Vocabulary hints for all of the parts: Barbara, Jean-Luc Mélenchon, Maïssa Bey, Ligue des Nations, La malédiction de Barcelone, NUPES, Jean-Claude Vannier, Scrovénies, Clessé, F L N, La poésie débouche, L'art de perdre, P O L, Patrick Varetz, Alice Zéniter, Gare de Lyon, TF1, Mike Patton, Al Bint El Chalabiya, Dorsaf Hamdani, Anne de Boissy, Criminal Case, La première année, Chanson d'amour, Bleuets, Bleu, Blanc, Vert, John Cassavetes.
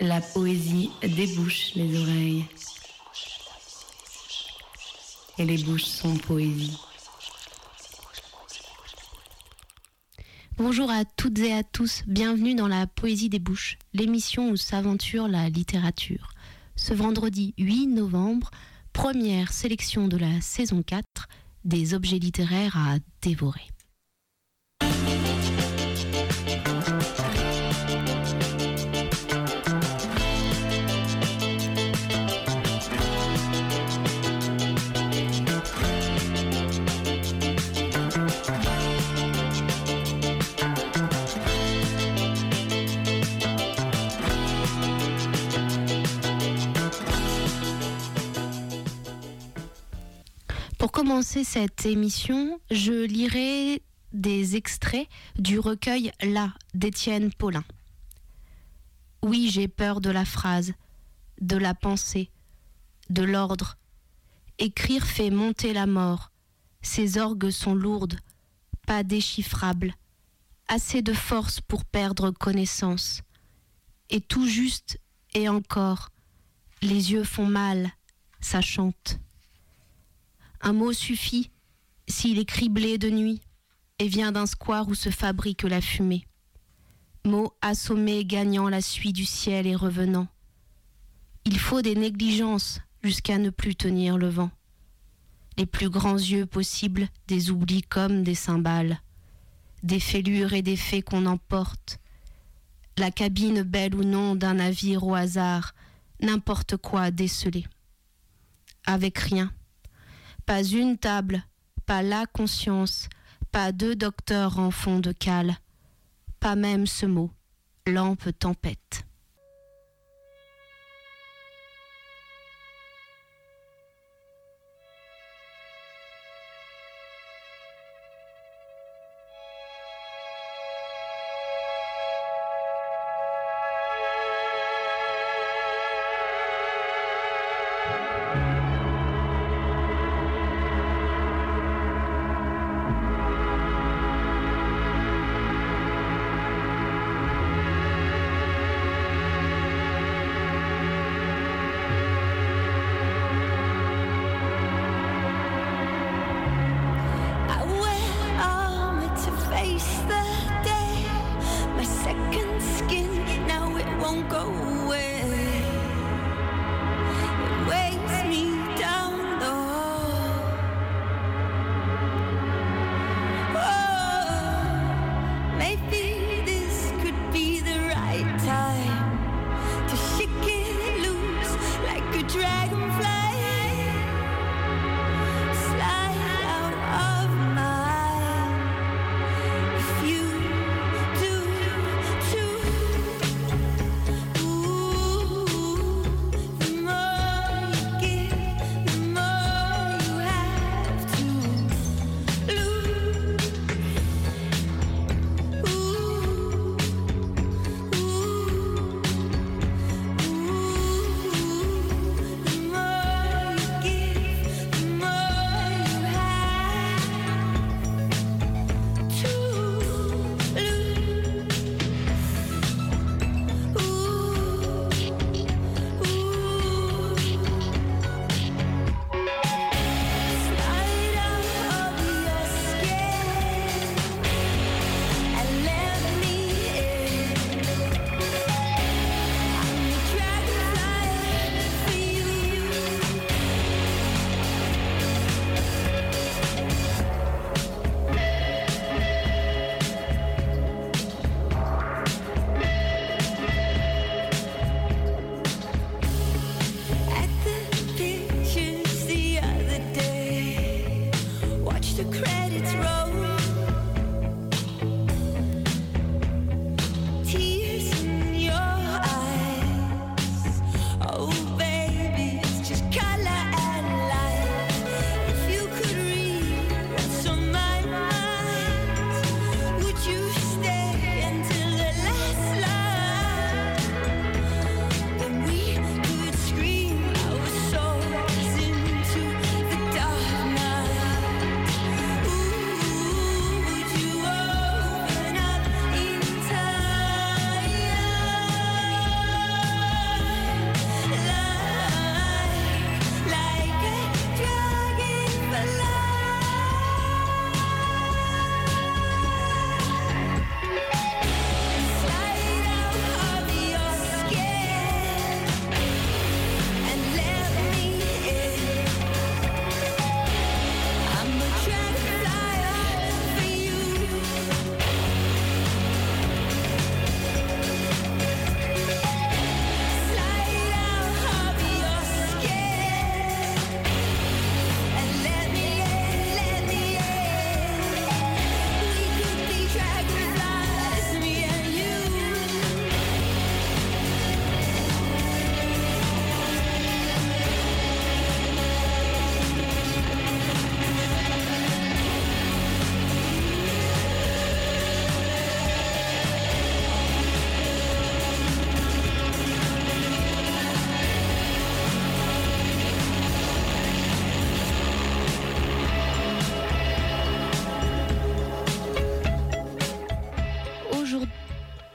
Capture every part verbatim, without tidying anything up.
La poésie débouche les oreilles. Et les bouches sont poésie. Bonjour à toutes et à tous, bienvenue dans la Poésie des Bouches, l'émission où s'aventure la littérature. Ce vendredi huit novembre, première sélection de la saison quatre, des objets littéraires à dévorer. Pour commencer cette émission, je lirai des extraits du recueil « Là » d'Étienne Paulin. Oui, j'ai peur de la phrase, de la pensée, de l'ordre. Écrire fait monter la mort. Ses orgues sont lourdes, pas déchiffrables. Assez de force pour perdre connaissance. Et tout juste, et encore, les yeux font mal, ça chante. Un mot suffit s'il est criblé de nuit et vient d'un square où se fabrique la fumée. Mot assommé gagnant la suie du ciel et revenant. Il faut des négligences jusqu'à ne plus tenir le vent. Les plus grands yeux possibles des oublis comme des cymbales. Des fêlures et des faits qu'on emporte. La cabine belle ou non d'un navire au hasard, n'importe quoi décelé. Avec rien. Pas une table, pas la conscience, pas deux docteurs en fond de cale, pas même ce mot, lampe tempête. Ooh,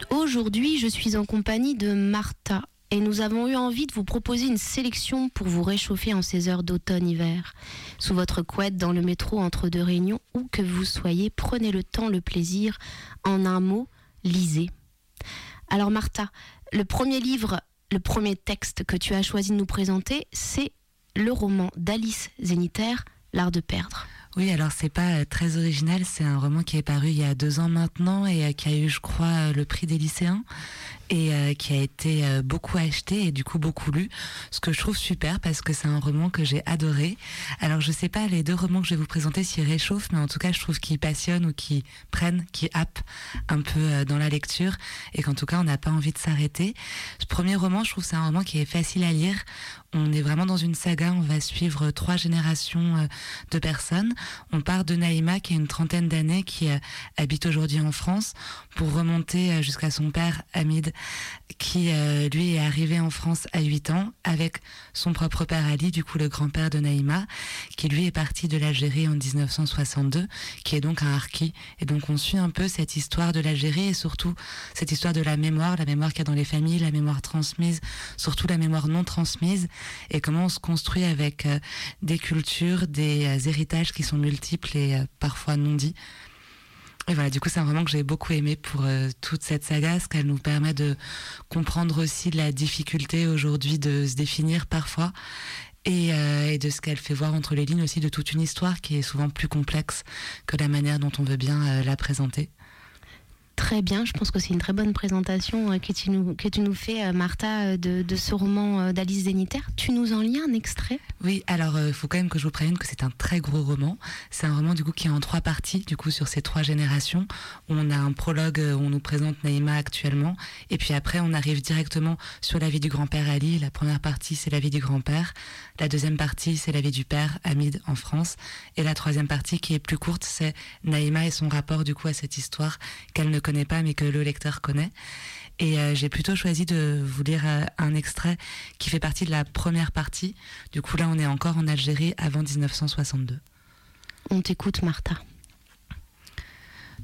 Aujourd'hui, je suis en compagnie de Martha et nous avons eu envie de vous proposer une sélection pour vous réchauffer en ces heures d'automne-hiver. Sous votre couette, dans le métro, entre deux réunions, où que vous soyez, prenez le temps, le plaisir, en un mot, lisez. Alors Martha, le premier livre, le premier texte que tu as choisi de nous présenter, c'est le roman d'Alice Zéniter, L'art de perdre. Oui, alors c'est pas très original, c'est un roman qui est paru il y a deux ans maintenant et qui a eu, je crois, le prix des lycéens et qui a été beaucoup acheté et du coup beaucoup lu, ce que je trouve super parce que c'est un roman que j'ai adoré. Alors je sais pas, les deux romans que je vais vous présenter s'y réchauffent, mais en tout cas je trouve qu'ils passionnent ou qu'ils prennent, qu'ils happent un peu dans la lecture et qu'en tout cas on n'a pas envie de s'arrêter. Ce premier roman, je trouve que c'est un roman qui est facile à lire. On est vraiment dans une saga, on va suivre trois générations de personnes. On part de Naïma, qui a une trentaine d'années, qui euh, habite aujourd'hui en France, pour remonter euh, jusqu'à son père, Hamid, qui euh, lui est arrivé en France à huit ans, avec son propre père Ali, du coup le grand-père de Naïma, qui lui est parti de l'Algérie en dix-neuf cent soixante-deux, qui est donc un harki. Et donc on suit un peu cette histoire de l'Algérie et surtout cette histoire de la mémoire, la mémoire qu'il y a dans les familles, la mémoire transmise, surtout la mémoire non transmise, et comment on se construit avec euh, des cultures, des euh, héritages qui sont multiples et parfois non dits. Et voilà, du coup, c'est un roman que j'ai beaucoup aimé pour euh, toute cette saga, ce qu'elle nous permet de comprendre aussi la difficulté aujourd'hui de se définir parfois et, euh, et de ce qu'elle fait voir entre les lignes aussi de toute une histoire qui est souvent plus complexe que la manière dont on veut bien euh, la présenter. Très bien, je pense que c'est une très bonne présentation euh, que, tu nous, que tu nous fais, euh, Martha, de, de ce roman euh, d'Alice Zéniter. Tu nous en lis un extrait ? Oui, alors il euh, faut quand même que je vous prévienne que c'est un très gros roman. C'est un roman du coup qui est en trois parties, du coup sur ces trois générations. On a un prologue où on nous présente Naïma actuellement, et puis après on arrive directement sur la vie du grand-père Ali. La première partie c'est la vie du grand-père, la deuxième partie c'est la vie du père Hamid en France, et la troisième partie qui est plus courte c'est Naïma et son rapport du coup à cette histoire qu'elle ne connaît pas mais que le lecteur connaît. Et euh, j'ai plutôt choisi de vous lire euh, un extrait qui fait partie de la première partie. Du coup là on est encore en Algérie avant dix-neuf cent soixante-deux. On t'écoute Martha.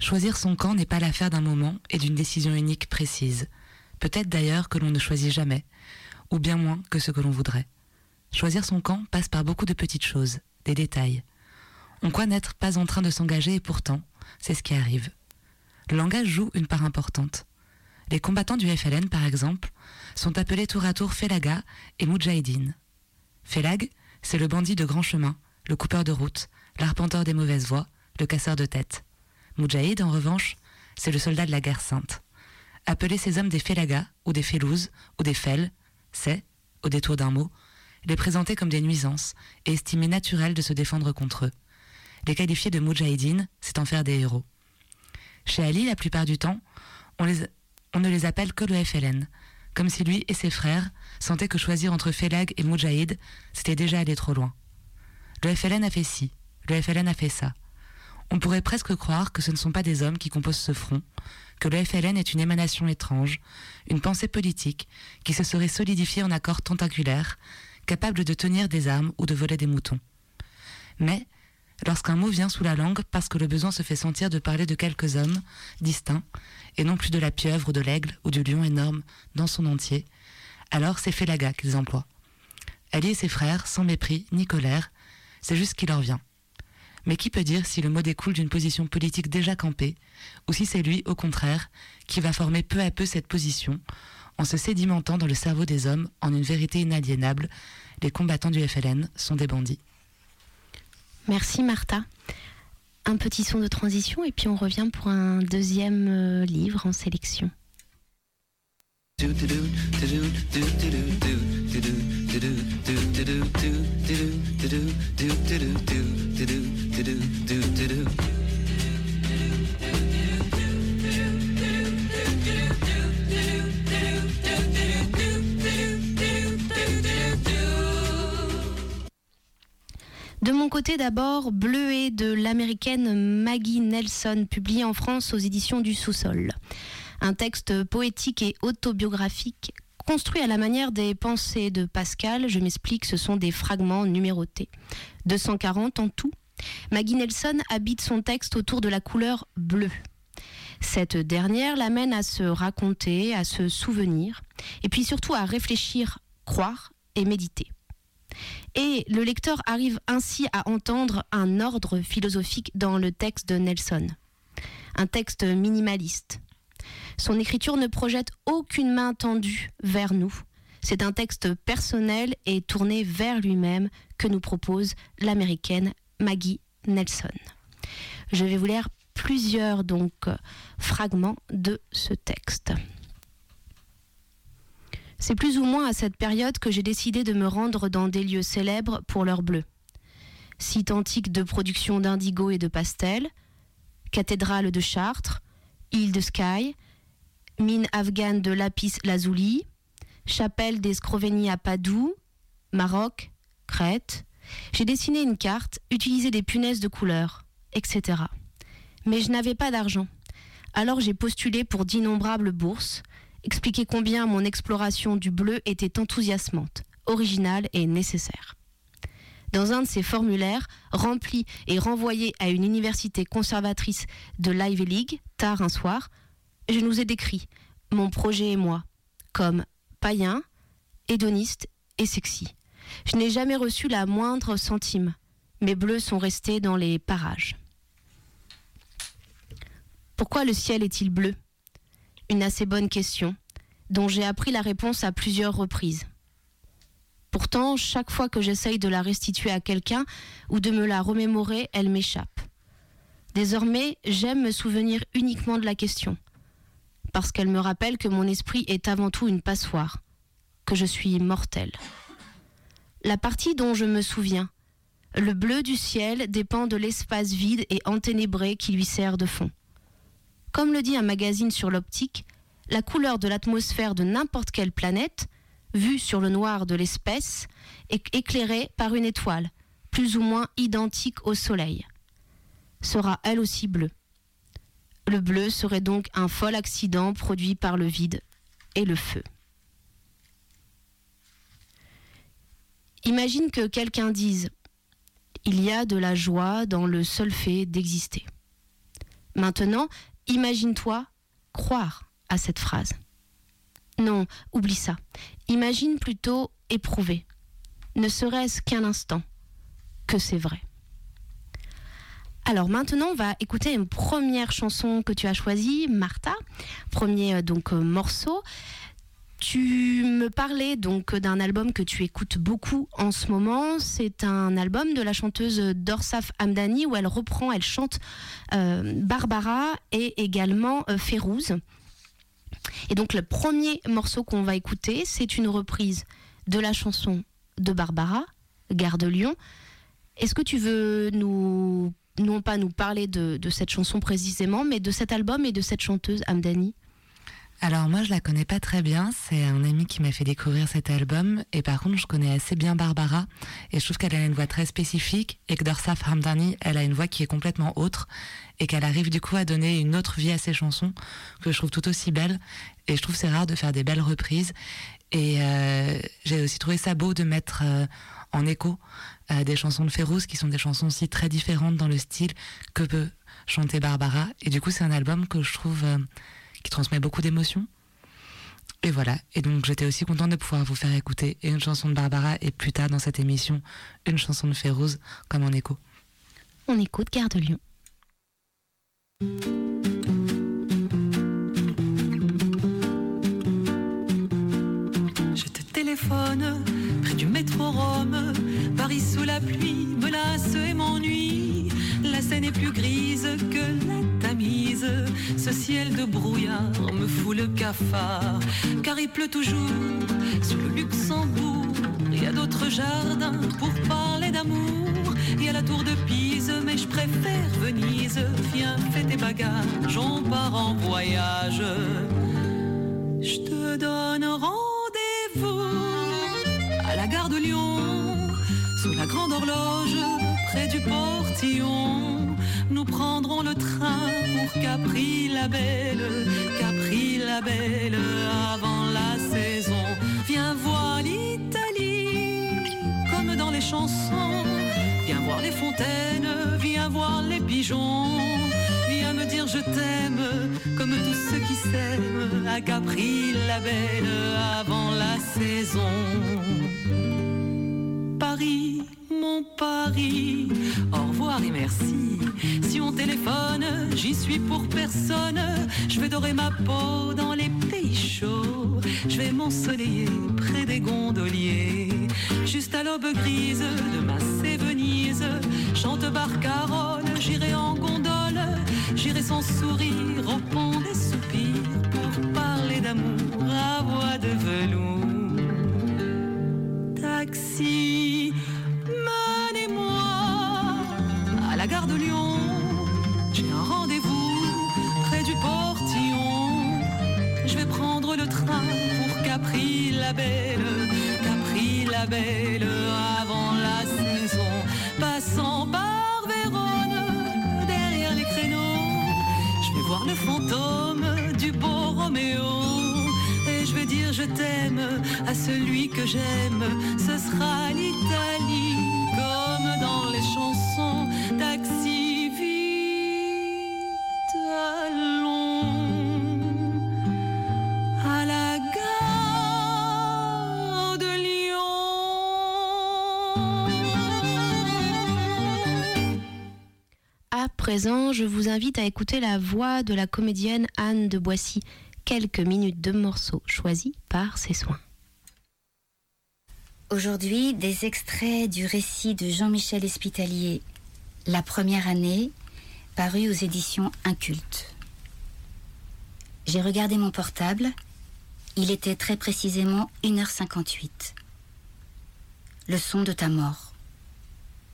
Choisir son camp n'est pas l'affaire d'un moment et d'une décision unique précise. Peut-être d'ailleurs que l'on ne choisit jamais, ou bien moins que ce que l'on voudrait. Choisir son camp passe par beaucoup de petites choses, des détails. On croit n'être pas en train de s'engager et pourtant, c'est ce qui arrive. Le langage joue une part importante. Les combattants du F L N, par exemple, sont appelés tour à tour Felaga et Moudjahidine. Felag, c'est le bandit de grand chemin, le coupeur de route, l'arpenteur des mauvaises voies, le casseur de tête. Moudjahid, en revanche, c'est le soldat de la guerre sainte. Appeler ces hommes des Felaga, ou des Felouzes, ou des Fels, c'est, au détour d'un mot, les présenter comme des nuisances et estimer naturel de se défendre contre eux. Les qualifier de Moudjahidine, c'est en faire des héros. Chez Ali, la plupart du temps, on, les, on ne les appelle que le F L N, comme si lui et ses frères sentaient que choisir entre Felag et Moudjahid, c'était déjà aller trop loin. Le F L N a fait ci, le F L N a fait ça. On pourrait presque croire que ce ne sont pas des hommes qui composent ce front, que le F L N est une émanation étrange, une pensée politique qui se serait solidifiée en accords tentaculaires, capable de tenir des armes ou de voler des moutons. Mais, lorsqu'un mot vient sous la langue parce que le besoin se fait sentir de parler de quelques hommes distincts, et non plus de la pieuvre ou de l'aigle ou du lion énorme dans son entier, alors c'est Felaga qu'ils emploient. Ali et ses frères, sans mépris ni colère, c'est juste ce qui leur vient. Mais qui peut dire si le mot découle d'une position politique déjà campée, ou si c'est lui, au contraire, qui va former peu à peu cette position, en se sédimentant dans le cerveau des hommes en une vérité inaliénable, les combattants du F L N sont des bandits. Merci Martha. Un petit son de transition et puis on revient pour un deuxième euh, livre en sélection. De mon côté d'abord, Bleuets de l'américaine Maggie Nelson, publié en France aux éditions du Sous-Sol. Un texte poétique et autobiographique, construit à la manière des pensées de Pascal, je m'explique, ce sont des fragments numérotés. deux cent quarante en tout. Maggie Nelson habite son texte autour de la couleur bleue. Cette dernière l'amène à se raconter, à se souvenir, et puis surtout à réfléchir, croire et méditer. Et le lecteur arrive ainsi à entendre un ordre philosophique dans le texte de Nelson, un texte minimaliste. Son écriture ne projette aucune main tendue vers nous. C'est un texte personnel et tourné vers lui-même que nous propose l'américaine Maggie Nelson. Je vais vous lire plusieurs donc, fragments de ce texte. C'est plus ou moins à cette période que j'ai décidé de me rendre dans des lieux célèbres pour leur bleu. Site antique de production d'indigo et de pastel, cathédrale de Chartres, île de Skye, mine afghane de lapis lazuli, chapelle des Scrovénies à Padoue, Maroc, Crète. J'ai dessiné une carte, utilisé des punaises de couleur, et cetera. Mais je n'avais pas d'argent. Alors j'ai postulé pour d'innombrables bourses, expliqué combien mon exploration du bleu était enthousiasmante, originale et nécessaire. Dans un de ces formulaires, rempli et renvoyé à une université conservatrice de l'Ivy League, tard un soir, je nous ai décrit, mon projet et moi, comme païen, hédoniste et sexy. Je n'ai jamais reçu la moindre centime. Mes bleus sont restés dans les parages. Pourquoi le ciel est-il bleu ? Une assez bonne question, dont j'ai appris la réponse à plusieurs reprises. Pourtant, chaque fois que j'essaye de la restituer à quelqu'un ou de me la remémorer, elle m'échappe. Désormais, j'aime me souvenir uniquement de la question, parce qu'elle me rappelle que mon esprit est avant tout une passoire, que je suis mortelle. La partie dont je me souviens, le bleu du ciel dépend de l'espace vide et enténébré qui lui sert de fond. Comme le dit un magazine sur l'optique, la couleur de l'atmosphère de n'importe quelle planète, vue sur le noir de l'espace, est éclairée par une étoile, plus ou moins identique au Soleil. Sera elle aussi bleue. Le bleu serait donc un fol accident produit par le vide et le feu. Imagine que quelqu'un dise « Il y a de la joie dans le seul fait d'exister ». Maintenant, imagine-toi croire à cette phrase. Non, oublie ça. Imagine plutôt éprouver, ne serait-ce qu'un instant, que c'est vrai. Alors maintenant, on va écouter une première chanson que tu as choisie, Martha, premier donc morceau. Tu me parlais donc d'un album que tu écoutes beaucoup en ce moment. C'est un album de la chanteuse Dorsaf Hamdani où elle reprend, elle chante euh, Barbara et également euh, Fairouz. Et donc le premier morceau qu'on va écouter, c'est une reprise de la chanson de Barbara, Gare de Lyon. Est-ce que tu veux nous, non pas nous parler de, de cette chanson précisément, mais de cet album et de cette chanteuse Hamdani ? Alors moi je la connais pas très bien, c'est un ami qui m'a fait découvrir cet album et par contre je connais assez bien Barbara et je trouve qu'elle a une voix très spécifique et que Dorsaf Hamdani elle a une voix qui est complètement autre et qu'elle arrive du coup à donner une autre vie à ses chansons que je trouve tout aussi belle et je trouve c'est rare de faire des belles reprises et euh, j'ai aussi trouvé ça beau de mettre euh, en écho euh, des chansons de Fairouz qui sont des chansons aussi très différentes dans le style que peut chanter Barbara et du coup c'est un album que je trouve... Euh, qui transmet beaucoup d'émotions. Et voilà, et donc j'étais aussi contente de pouvoir vous faire écouter une chanson de Barbara et plus tard dans cette émission, une chanson de Fairouz comme en écho. On écoute Gare de Lyon. Je te téléphone, près du métro Rome, Paris sous la pluie, me lasse et m'ennuie. La scène est plus grise que la tamise. Ce ciel de brouillard me fout le cafard. Car il pleut toujours sur le Luxembourg. Il y a d'autres jardins pour parler d'amour. Il y a la tour de Pise, mais je préfère Venise. Viens, fais tes bagages, on part en voyage. Je te donne rendez-vous à la gare de Lyon, sous la grande horloge. Près du portillon, nous prendrons le train pour Capri-la-Belle, Capri-la-Belle avant la saison. Viens voir l'Italie, comme dans les chansons. Viens voir les fontaines, viens voir les pigeons. Viens me dire je t'aime, comme tous ceux qui s'aiment. À Capri la Belle, avant la saison. Paris, mon Paris, au revoir et merci. Si on téléphone, j'y suis pour personne. Je vais dorer ma peau dans les pays chauds. Je vais m'ensoleiller près des gondoliers. Juste à l'aube grise, demain c'est Venise. Chante barcarolle, j'irai en gondole. J'irai sans sourire au pont des soupirs pour parler d'amour à voix de velours. Taxi, menez-moi à la gare de Lyon. J'ai un rendez-vous près du Portillon. Je vais prendre le train pour Capri la Belle. Capri la Belle avant la saison. Passant par Vérone, derrière les créneaux. Je vais voir le fantôme du beau Roméo. Je vais dire je t'aime à celui que j'aime. Ce sera l'Italie comme dans les chansons. Taxi vite, allons à la gare de Lyon. À présent, je vous invite à écouter la voix de la comédienne Anne de Boissy. Quelques minutes de morceaux choisis par ses soins. Aujourd'hui, des extraits du récit de Jean-Michel Espitalier, La première année, paru aux éditions Inculte. J'ai regardé mon portable, il était très précisément une heure cinquante-huit. Le son de ta mort.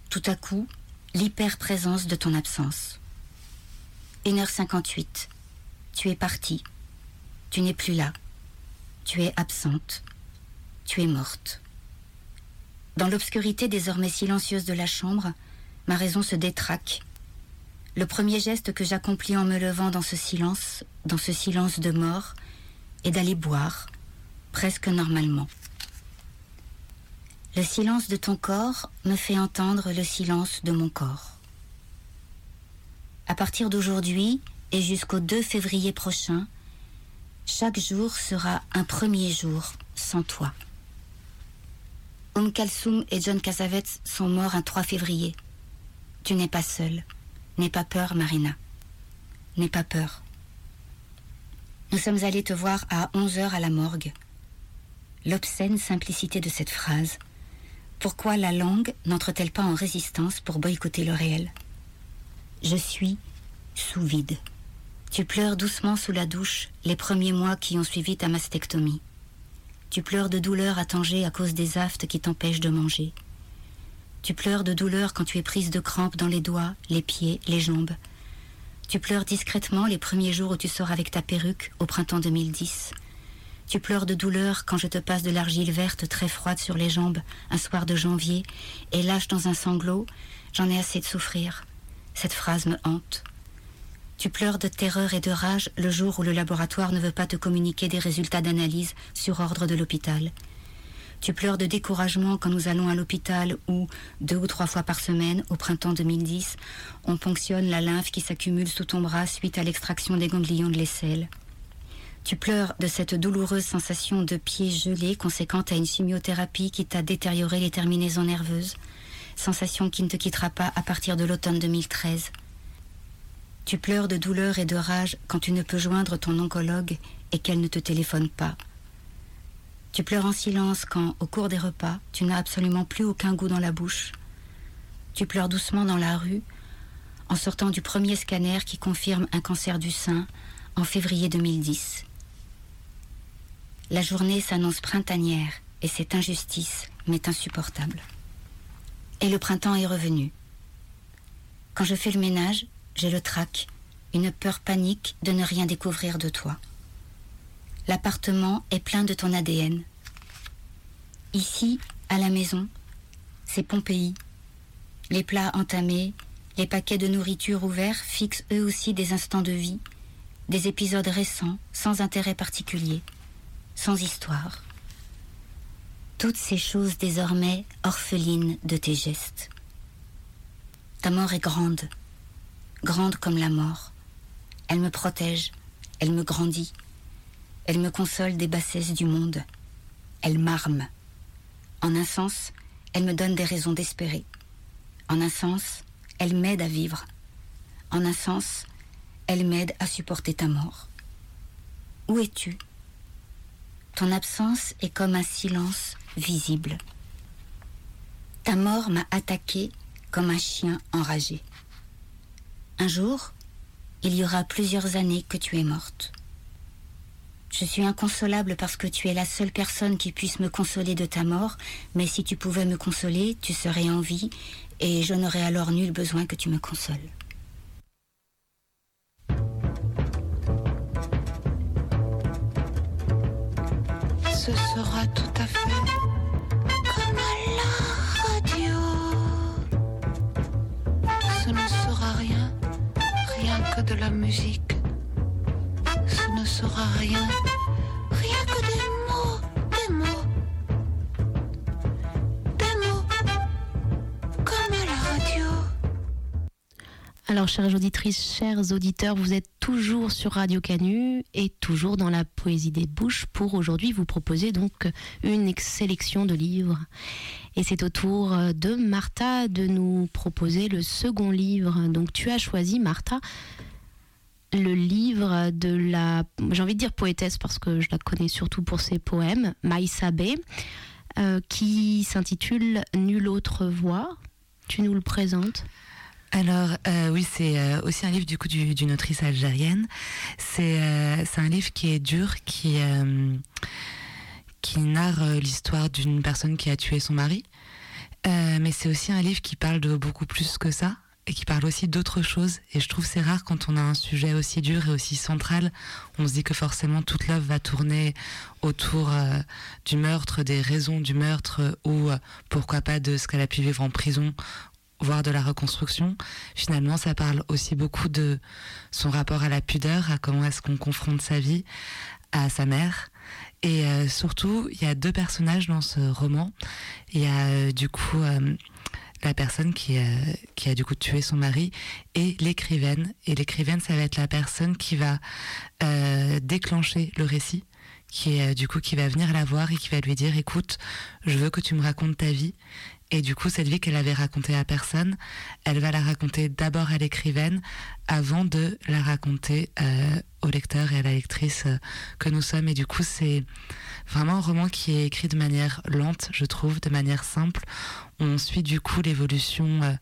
Tout à coup, l'hyper-présence de ton absence. une heure cinquante-huit, tu es parti. Tu n'es plus là. Tu es absente. Tu es morte. Dans l'obscurité désormais silencieuse de la chambre, ma raison se détraque. Le premier geste que j'accomplis en me levant dans ce silence, dans ce silence de mort, est d'aller boire, presque normalement. Le silence de ton corps me fait entendre le silence de mon corps. À partir d'aujourd'hui et jusqu'au deux février prochain, chaque jour sera un premier jour sans toi. Oum Kalsoum et John Cassavetes sont morts un trois février. Tu n'es pas seule. N'aie pas peur, Marina. N'aie pas peur. Nous sommes allés te voir à onze heures à la morgue. L'obscène simplicité de cette phrase. Pourquoi la langue n'entre-t-elle pas en résistance pour boycotter le réel ? Je suis sous vide. Tu pleures doucement sous la douche les premiers mois qui ont suivi ta mastectomie. Tu pleures de douleur à Tanger à cause des aftes qui t'empêchent de manger. Tu pleures de douleur quand tu es prise de crampes dans les doigts, les pieds, les jambes. Tu pleures discrètement les premiers jours où tu sors avec ta perruque au printemps deux mille dix. Tu pleures de douleur quand je te passe de l'argile verte très froide sur les jambes un soir de janvier et lâche dans un sanglot « J'en ai assez de souffrir ». Cette phrase me hante. Tu pleures de terreur et de rage le jour où le laboratoire ne veut pas te communiquer des résultats d'analyse sur ordre de l'hôpital. Tu pleures de découragement quand nous allons à l'hôpital où, deux ou trois fois par semaine, au printemps deux mille dix, on ponctionne la lymphe qui s'accumule sous ton bras suite à l'extraction des ganglions de l'aisselle. Tu pleures de cette douloureuse sensation de pieds gelés conséquente à une chimiothérapie qui t'a détérioré les terminaisons nerveuses, sensation qui ne te quittera pas à partir de l'automne deux mille treize. Tu pleures de douleur et de rage quand tu ne peux joindre ton oncologue et qu'elle ne te téléphone pas. Tu pleures en silence quand, au cours des repas, tu n'as absolument plus aucun goût dans la bouche. Tu pleures doucement dans la rue, en sortant du premier scanner qui confirme un cancer du sein, en février deux mille dix. La journée s'annonce printanière et cette injustice m'est insupportable. Et le printemps est revenu. Quand je fais le ménage, j'ai le trac, une peur panique de ne rien découvrir de toi. L'appartement est plein de ton A D N. Ici, à la maison, c'est Pompéi. Les plats entamés, les paquets de nourriture ouverts fixent eux aussi des instants de vie, des épisodes récents, sans intérêt particulier, sans histoire. Toutes ces choses désormais orphelines de tes gestes. Ta mort est grande, grande comme la mort. Elle me protège, elle me grandit, elle me console des bassesses du monde. Elle m'arme. En un sens, elle me donne des raisons d'espérer. En un sens, elle m'aide à vivre. En un sens, elle m'aide à supporter ta mort. Où es-tu ? Ton absence est comme un silence visible. Ta mort m'a attaqué comme un chien enragé. Un jour, il y aura plusieurs années que tu es morte. Je suis inconsolable parce que tu es la seule personne qui puisse me consoler de ta mort, mais si tu pouvais me consoler, tu serais en vie et je n'aurais alors nul besoin que tu me consoles. Ce sera tout à fait... de la musique. Ce ne sera rien, rien que des mots, des mots, des mots, comme à la radio. Alors, chères auditrices, chers auditeurs, vous êtes toujours sur Radio Canu et toujours dans la poésie des bouches pour aujourd'hui vous proposer donc une sélection de livres. Et c'est au tour de Martha de nous proposer le second livre. Donc tu as choisi, Martha, le livre de la, j'ai envie de dire poétesse parce que je la connais surtout pour ses poèmes, Maïssa Bey, euh, qui s'intitule « Nulle autre voix ». Tu nous le présentes ? Alors euh, oui, c'est euh, aussi un livre du coup du, d'une autrice algérienne. C'est, euh, c'est un livre qui est dur, qui... Euh, qui narre l'histoire d'une personne qui a tué son mari. Euh, mais c'est aussi un livre qui parle de beaucoup plus que ça et qui parle aussi d'autres choses. Et je trouve c'est rare quand on a un sujet aussi dur et aussi central. On se dit que forcément toute l'œuvre va tourner autour euh, du meurtre, des raisons du meurtre ou euh, pourquoi pas de ce qu'elle a pu vivre en prison, voire de la reconstruction. Finalement, ça parle aussi beaucoup de son rapport à la pudeur, à comment est-ce qu'on confronte sa vie à sa mère. Et euh, surtout, il y a deux personnages dans ce roman. Il y a euh, du coup euh, la personne qui, euh, qui a du coup tué son mari et l'écrivaine. Et l'écrivaine, ça va être la personne qui va euh, déclencher le récit, qui est euh, du coup qui va venir la voir et qui va lui dire « Écoute, je veux que tu me racontes ta vie ». Et du coup, cette vie qu'elle avait racontée à personne, elle va la raconter d'abord à l'écrivaine avant de la raconter euh, au lecteur et à la lectrice euh, que nous sommes. Et du coup, c'est vraiment un roman qui est écrit de manière lente, je trouve, de manière simple. On suit du coup l'évolution euh,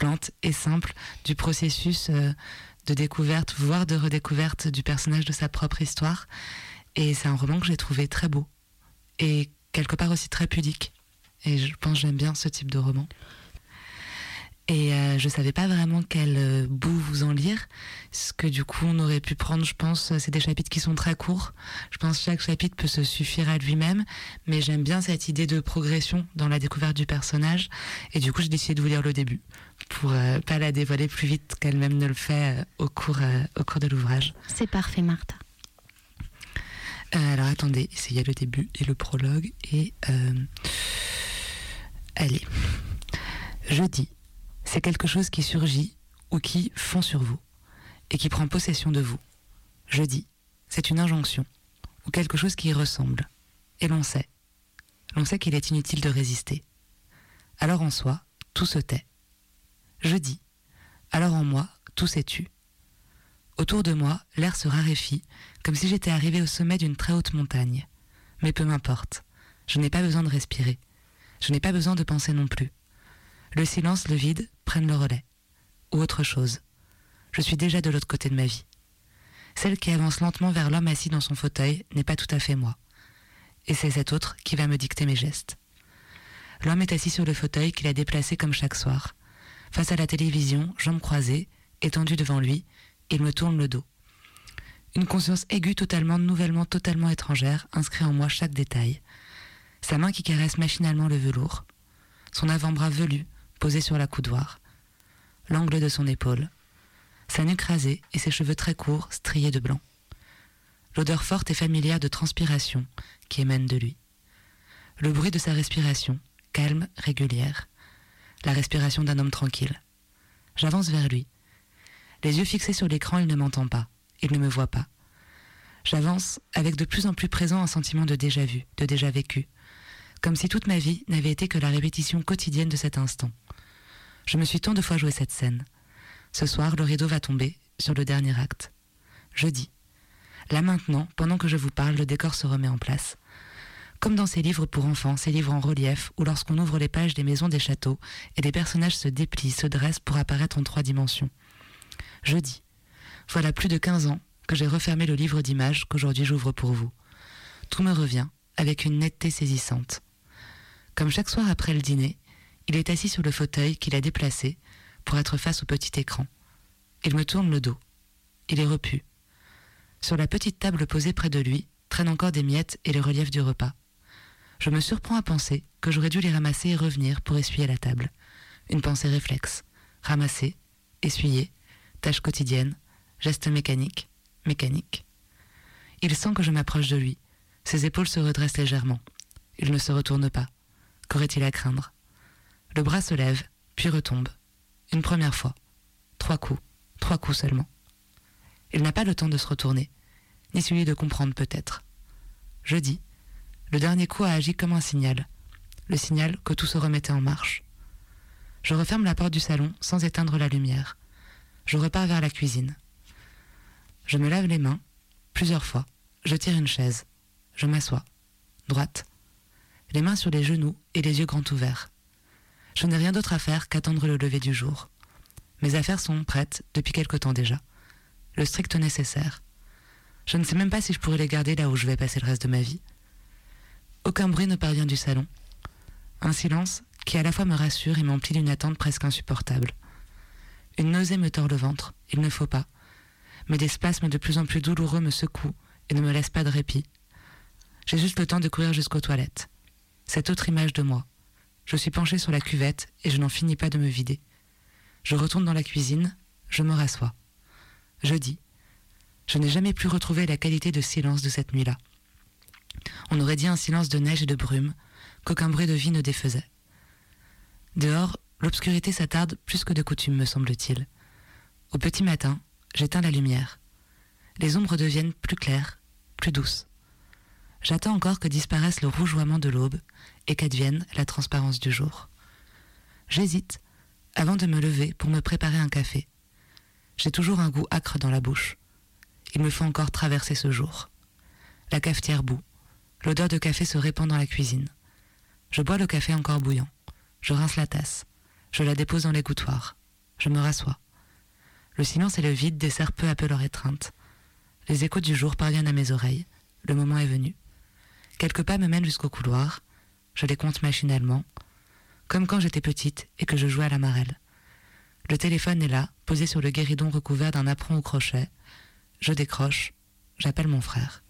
lente et simple du processus euh, de découverte, voire de redécouverte du personnage de sa propre histoire. Et c'est un roman que j'ai trouvé très beau et quelque part aussi très pudique. Et je pense que j'aime bien ce type de roman. Et euh, je ne savais pas vraiment quel euh, bout vous en lire. Ce que du coup on aurait pu prendre, je pense, c'est des chapitres qui sont très courts. Je pense que chaque chapitre peut se suffire à lui-même. Mais j'aime bien cette idée de progression dans la découverte du personnage. Et du coup j'ai décidé de vous lire le début. Pour ne euh, pas la dévoiler plus vite qu'elle-même ne le fait euh, au cours, euh, au cours de l'ouvrage. C'est parfait, Martha. Euh, alors attendez, il y a le début et le prologue. Et... Euh... Allez, je dis, c'est quelque chose qui surgit ou qui fond sur vous et qui prend possession de vous. Je dis, c'est une injonction ou quelque chose qui y ressemble. Et l'on sait, l'on sait qu'il est inutile de résister. Alors en soi, tout se tait. Je dis, alors en moi, tout s'est tu. Autour de moi, l'air se raréfie comme si j'étais arrivé au sommet d'une très haute montagne. Mais peu m'importe, je n'ai pas besoin de respirer. Je n'ai pas besoin de penser non plus. Le silence, le vide, prennent le relais. Ou autre chose. Je suis déjà de l'autre côté de ma vie. Celle qui avance lentement vers l'homme assis dans son fauteuil n'est pas tout à fait moi. Et c'est cet autre qui va me dicter mes gestes. L'homme est assis sur le fauteuil qu'il a déplacé comme chaque soir. Face à la télévision, jambes croisées, étendues devant lui, il me tourne le dos. Une conscience aiguë, totalement, nouvellement, totalement étrangère, inscrit en moi chaque détail. Sa main qui caresse machinalement le velours, son avant-bras velu posé sur la coudoir, l'angle de son épaule, sa nuque rasée et ses cheveux très courts striés de blanc, l'odeur forte et familière de transpiration qui émane de lui, le bruit de sa respiration, calme, régulière, la respiration d'un homme tranquille, J'avance vers lui. Les yeux fixés sur l'écran, il ne m'entend pas. Il ne me voit pas. J'avance avec de plus en plus présent un sentiment de déjà-vu, de déjà-vécu. Comme si toute ma vie n'avait été que la répétition quotidienne de cet instant. Je me suis tant de fois joué cette scène. Ce soir, le rideau va tomber sur le dernier acte. Jeudi. Là maintenant, pendant que je vous parle, le décor se remet en place. Comme dans ces livres pour enfants, ces livres en relief, où lorsqu'on ouvre les pages des maisons des châteaux, et les personnages se déplient, se dressent pour apparaître en trois dimensions. Jeudi. Voilà plus de quinze ans que j'ai refermé le livre d'images qu'aujourd'hui j'ouvre pour vous. Tout me revient, avec une netteté saisissante. Comme chaque soir après le dîner, il est assis sur le fauteuil qu'il a déplacé pour être face au petit écran. Il me tourne le dos. Il est repu. Sur la petite table posée près de lui, traînent encore des miettes et les reliefs du repas. Je me surprends à penser que j'aurais dû les ramasser et revenir pour essuyer la table. Une pensée réflexe. Ramasser, essuyer, tâche quotidienne, geste mécanique, mécanique. Il sent que je m'approche de lui. Ses épaules se redressent légèrement. Il ne se retourne pas. Qu'aurait-il à craindre ? Le bras se lève, puis retombe. Une première fois. Trois coups. Trois coups seulement. Il n'a pas le temps de se retourner, ni celui de comprendre peut-être. Jeudi, le dernier coup a agi comme un signal. Le signal que tout se remettait en marche. Je referme la porte du salon sans éteindre la lumière. Je repars vers la cuisine. Je me lave les mains, plusieurs fois. Je tire une chaise. Je m'assois. Droite. Les mains sur les genoux et les yeux grands ouverts. Je n'ai rien d'autre à faire qu'attendre le lever du jour. Mes affaires sont prêtes depuis quelque temps déjà. Le strict nécessaire. Je ne sais même pas si je pourrais les garder là où je vais passer le reste de ma vie. Aucun bruit ne parvient du salon. Un silence qui à la fois me rassure et m'emplit d'une attente presque insupportable. Une nausée me tord le ventre, il ne faut pas. Mais des spasmes de plus en plus douloureux me secouent et ne me laissent pas de répit. J'ai juste le temps de courir jusqu'aux toilettes. Cette autre image de moi. Je suis penchée sur la cuvette et je n'en finis pas de me vider. Je retourne dans la cuisine, je me rassois. Jeudi. Je n'ai jamais plus retrouvé la qualité de silence de cette nuit-là. On aurait dit un silence de neige et de brume, qu'aucun bruit de vie ne défaisait. Dehors, l'obscurité s'attarde plus que de coutume, me semble-t-il. Au petit matin, j'éteins la lumière. Les ombres deviennent plus claires, plus douces. J'attends encore que disparaisse le rougeoiement de l'aube et qu'advienne la transparence du jour. J'hésite avant de me lever pour me préparer un café. J'ai toujours un goût âcre dans la bouche. Il me faut encore traverser ce jour. La cafetière bout. L'odeur de café se répand dans la cuisine. Je bois le café encore bouillant. Je rince la tasse. Je la dépose dans l'égouttoir. Je me rassois. Le silence et le vide desserrent peu à peu leur étreinte. Les échos du jour parviennent à mes oreilles. Le moment est venu. Quelques pas me mènent jusqu'au couloir. Je les compte machinalement, comme quand j'étais petite et que je jouais à la marelle. Le téléphone est là, posé sur le guéridon recouvert d'un apron au crochet. Je décroche. J'appelle mon frère.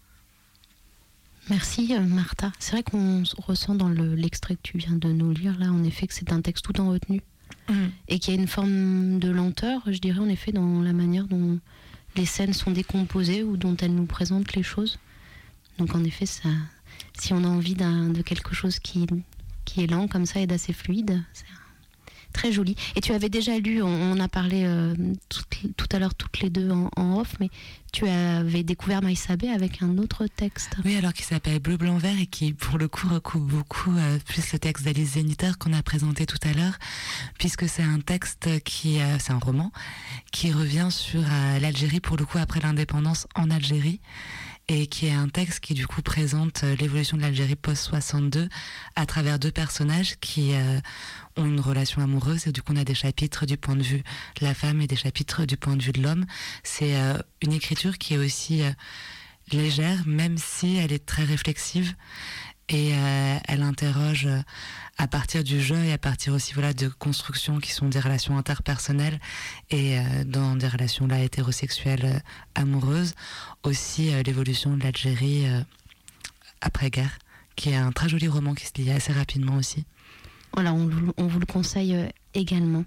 Merci Martha. C'est vrai qu'on ressent dans le, l'extrait que tu viens de nous lire, là, en effet, que c'est un texte tout en retenue. Mmh. Et qu'il y a une forme de lenteur, je dirais, en effet, dans la manière dont les scènes sont décomposées ou dont elles nous présentent les choses. Donc en effet, ça... Si on a envie d'un, de quelque chose qui, qui est lent comme ça et d'assez fluide, c'est très joli. Et tu avais déjà lu, on, on a parlé euh, tout, tout à l'heure toutes les deux en, en off, mais tu avais découvert Maïssa Bey avec un autre texte. Oui, alors qui s'appelle Bleu, Blanc, Vert et qui pour le coup recoupe beaucoup euh, plus le texte d'Alice Zéniter qu'on a présenté tout à l'heure, puisque c'est un texte qui, euh, c'est un roman, qui revient sur euh, l'Algérie pour le coup après l'indépendance en Algérie. Et qui est un texte qui du coup présente l'évolution de l'Algérie post-soixante-deux à travers deux personnages qui euh, ont une relation amoureuse et du coup on a des chapitres du point de vue de la femme et des chapitres du point de vue de l'homme. C'est euh, une écriture qui est aussi euh, légère même si elle est très réflexive et euh, elle interroge euh, à partir du jeu et à partir aussi voilà, de constructions qui sont des relations interpersonnelles et euh, dans des relations là, hétérosexuelles, euh, amoureuses, aussi euh, l'évolution de l'Algérie euh, après-guerre, qui est un très joli roman qui se lit assez rapidement aussi. Voilà, on, on vous le conseille euh, également.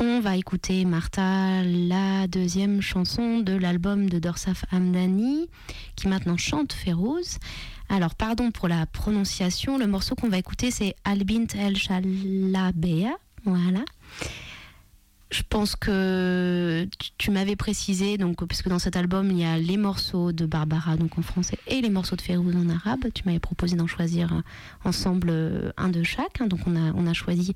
On va écouter, Martha, la deuxième chanson de l'album de Dorsaf Hamdani, qui maintenant chante Fairouz. Alors, pardon pour la prononciation, le morceau qu'on va écouter, c'est Al Bint El Chalabiya, voilà. Je pense que tu m'avais précisé, donc, parce que dans cet album, il y a les morceaux de Barbara, donc en français, et les morceaux de Fairouz en arabe. Tu m'avais proposé d'en choisir ensemble un de chaque, hein, donc on a, on a choisi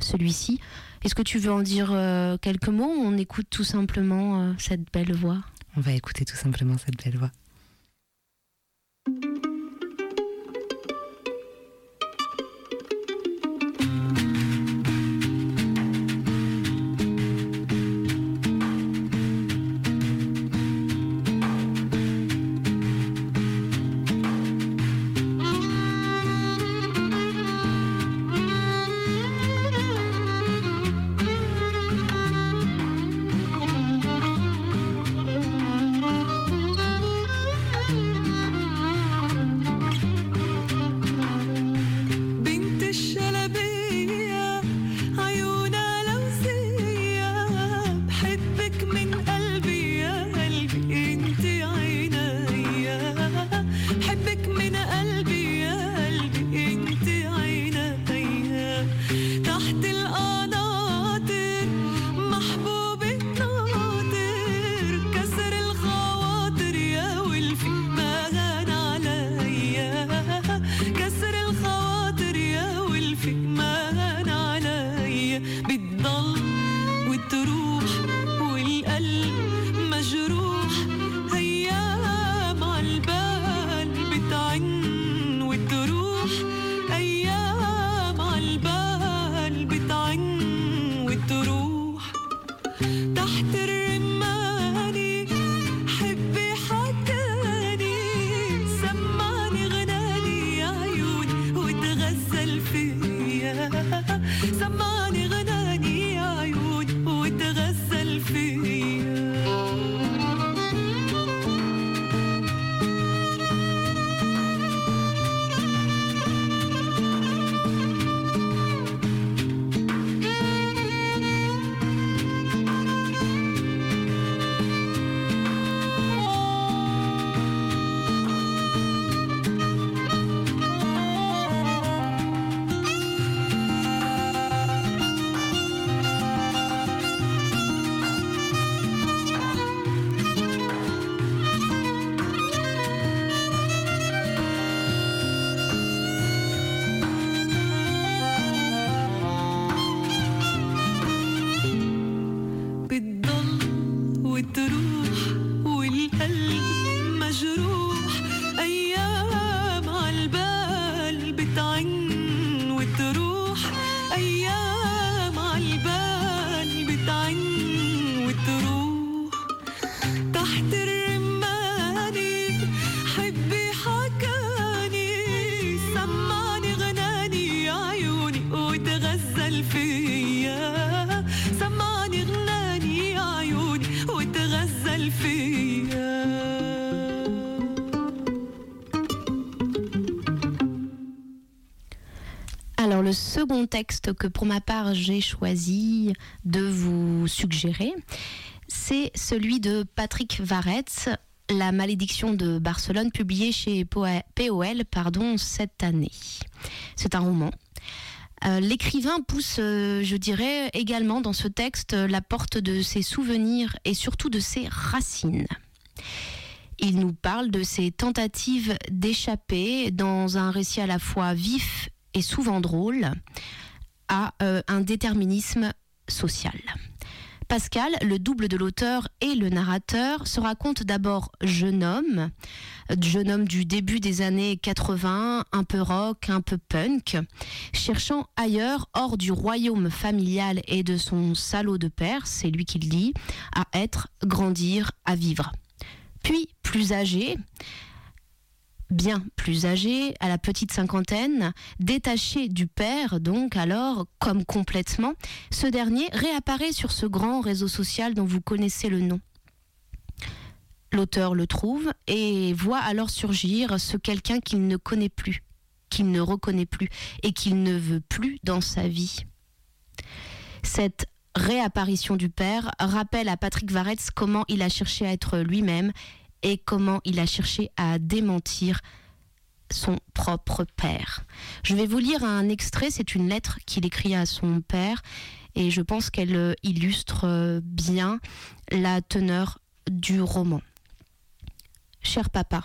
celui-ci. Est-ce que tu veux en dire euh, quelques mots, ou on écoute tout simplement euh, cette belle voix ? On va écouter tout simplement cette belle voix. Alors le second texte que pour ma part j'ai choisi de vous suggérer, c'est celui de Patrick Varetz, La malédiction de Barcelone, publié chez P O L pardon, cette année. C'est un roman. Euh, l'écrivain pousse, euh, je dirais, également dans ce texte la porte de ses souvenirs et surtout de ses racines. Il nous parle de ses tentatives d'échapper dans un récit à la fois vif et souvent drôle, à euh, un déterminisme social. Pascal, le double de l'auteur et le narrateur, se raconte d'abord jeune homme, jeune homme du début des années quatre-vingts, un peu rock, un peu punk, cherchant ailleurs, hors du royaume familial et de son salaud de père, c'est lui qui le dit, à être, grandir, à vivre. Puis, plus âgé, bien plus âgé, à la petite cinquantaine, détaché du père, donc alors, comme complètement, ce dernier réapparaît sur ce grand réseau social dont vous connaissez le nom. L'auteur le trouve et voit alors surgir ce quelqu'un qu'il ne connaît plus, qu'il ne reconnaît plus et qu'il ne veut plus dans sa vie. Cette réapparition du père rappelle à Patrick Varetz comment il a cherché à être lui-même et comment il a cherché à démentir son propre père. Je vais vous lire un extrait, c'est une lettre qu'il écrit à son père et je pense qu'elle illustre bien la teneur du roman. « Cher papa,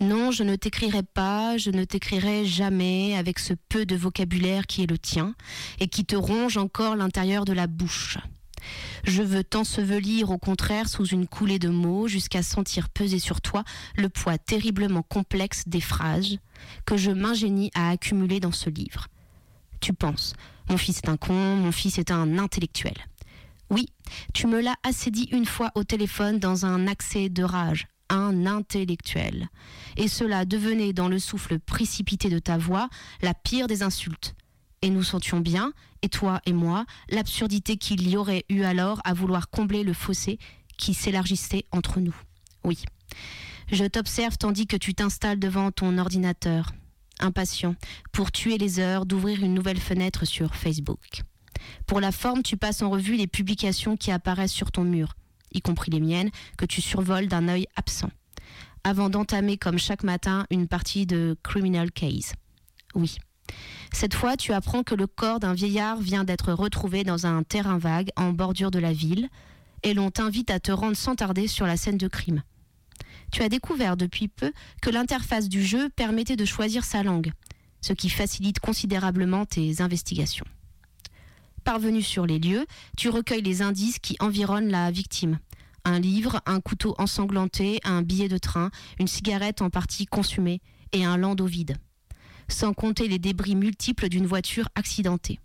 non, je ne t'écrirai pas, je ne t'écrirai jamais avec ce peu de vocabulaire qui est le tien et qui te ronge encore l'intérieur de la bouche. Je veux t'ensevelir au contraire sous une coulée de mots jusqu'à sentir peser sur toi le poids terriblement complexe des phrases que je m'ingénie à accumuler dans ce livre. Tu penses, mon fils est un con, mon fils est un intellectuel. Oui, tu me l'as assez dit une fois au téléphone dans un accès de rage. Un intellectuel. Et cela devenait dans le souffle précipité de ta voix la pire des insultes. Et nous sentions bien, et toi et moi, l'absurdité qu'il y aurait eu alors à vouloir combler le fossé qui s'élargissait entre nous. Oui. Je t'observe tandis que tu t'installes devant ton ordinateur, impatient, pour tuer les heures d'ouvrir une nouvelle fenêtre sur Facebook. Pour la forme, tu passes en revue les publications qui apparaissent sur ton mur, y compris les miennes, que tu survoles d'un œil absent, avant d'entamer comme chaque matin une partie de Criminal Case. Oui. Cette fois, tu apprends que le corps d'un vieillard vient d'être retrouvé dans un terrain vague en bordure de la ville, et l'on t'invite à te rendre sans tarder sur la scène de crime. Tu as découvert depuis peu que l'interface du jeu permettait de choisir sa langue, ce qui facilite considérablement tes investigations. Parvenu sur les lieux, tu recueilles les indices qui environnent la victime. Un livre, un couteau ensanglanté, un billet de train, une cigarette en partie consumée et un landau vide. Sans compter les débris multiples d'une voiture accidentée.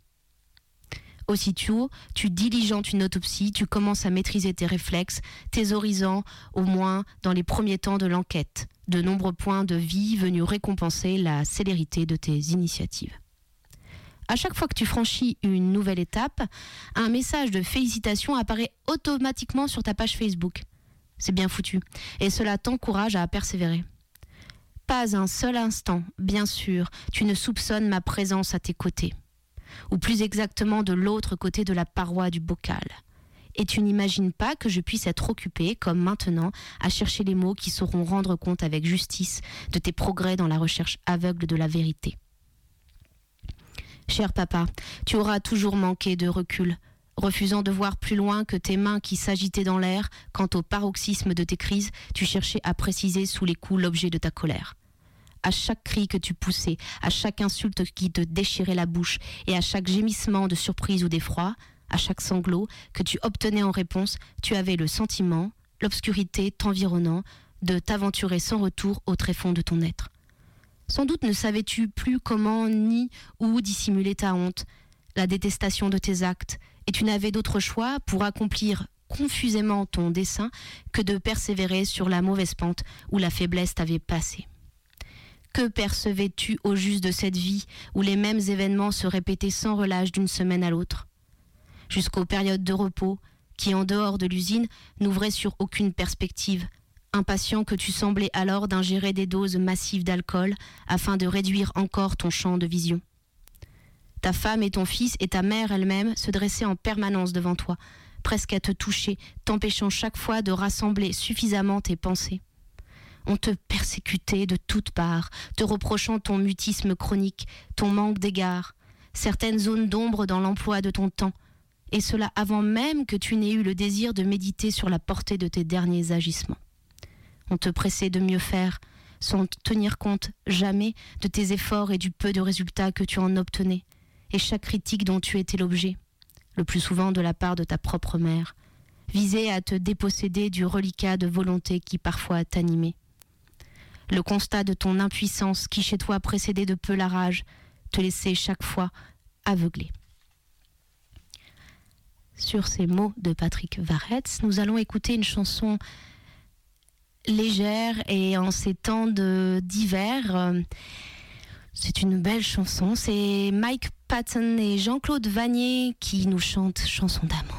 Aussitôt, tu diligentes une autopsie, tu commences à maîtriser tes réflexes, tes horizons, au moins dans les premiers temps de l'enquête. De nombreux points de vie venus récompenser la célérité de tes initiatives. À chaque fois que tu franchis une nouvelle étape, un message de félicitations apparaît automatiquement sur ta page Facebook. C'est bien foutu, et cela t'encourage à persévérer. Pas un seul instant, bien sûr, tu ne soupçonnes ma présence à tes côtés, ou plus exactement de l'autre côté de la paroi du bocal. Et tu n'imagines pas que je puisse être occupée, comme maintenant, à chercher les mots qui sauront rendre compte avec justice de tes progrès dans la recherche aveugle de la vérité. Cher papa, tu auras toujours manqué de recul, refusant de voir plus loin que tes mains qui s'agitaient dans l'air. Quant au paroxysme de tes crises, tu cherchais à préciser sous les coups l'objet de ta colère. À chaque cri que tu poussais, à chaque insulte qui te déchirait la bouche, et à chaque gémissement de surprise ou d'effroi, à chaque sanglot que tu obtenais en réponse, tu avais le sentiment, l'obscurité t'environnant, de t'aventurer sans retour au tréfonds de ton être. Sans doute ne savais-tu plus comment ni où dissimuler ta honte, la détestation de tes actes, et tu n'avais d'autre choix pour accomplir confusément ton dessein que de persévérer sur la mauvaise pente où la faiblesse t'avait passé. Que percevais-tu au juste de cette vie où les mêmes événements se répétaient sans relâche d'une semaine à l'autre, jusqu'aux périodes de repos qui, en dehors de l'usine, n'ouvraient sur aucune perspective? Impatient que tu semblais alors d'ingérer des doses massives d'alcool afin de réduire encore ton champ de vision. Ta femme et ton fils et ta mère elle-même se dressaient en permanence devant toi, presque à te toucher, t'empêchant chaque fois de rassembler suffisamment tes pensées. On te persécutait de toutes parts, te reprochant ton mutisme chronique, ton manque d'égard, certaines zones d'ombre dans l'emploi de ton temps, et cela avant même que tu n'aies eu le désir de méditer sur la portée de tes derniers agissements. On te pressait de mieux faire, sans tenir compte jamais de tes efforts et du peu de résultats que tu en obtenais, et chaque critique dont tu étais l'objet, le plus souvent de la part de ta propre mère, visait à te déposséder du reliquat de volonté qui parfois t'animait. Le constat de ton impuissance, qui chez toi précédait de peu la rage, te laissait chaque fois aveuglé. Sur ces mots de Patrick Varetz, nous allons écouter une chanson légère et en ces temps d'hiver. C'est une belle chanson. C'est Mike Patton et Jean-Claude Vannier qui nous chantent Chanson d'amour.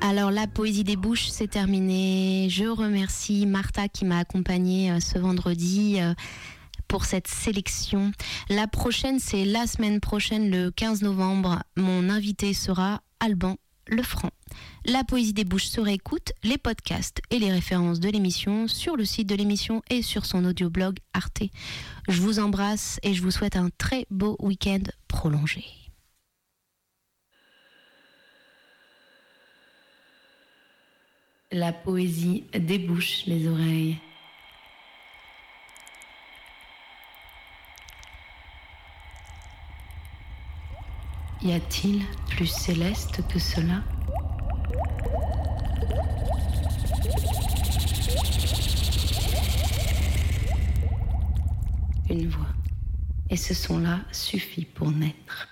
Alors, la poésie des bouches, c'est terminé. Je remercie Martha qui m'a accompagnée ce vendredi pour cette sélection. La prochaine, c'est la semaine prochaine, le quinze novembre. Mon invité sera Alban Lefranc. La poésie des bouches se réécoute, les podcasts et les références de l'émission sur le site de l'émission et sur son audioblog Arte. Je vous embrasse et je vous souhaite un très beau week-end prolongé. La poésie débouche les oreilles. Y a-t-il plus céleste que cela ? Une voix. Et ce son-là suffit pour naître.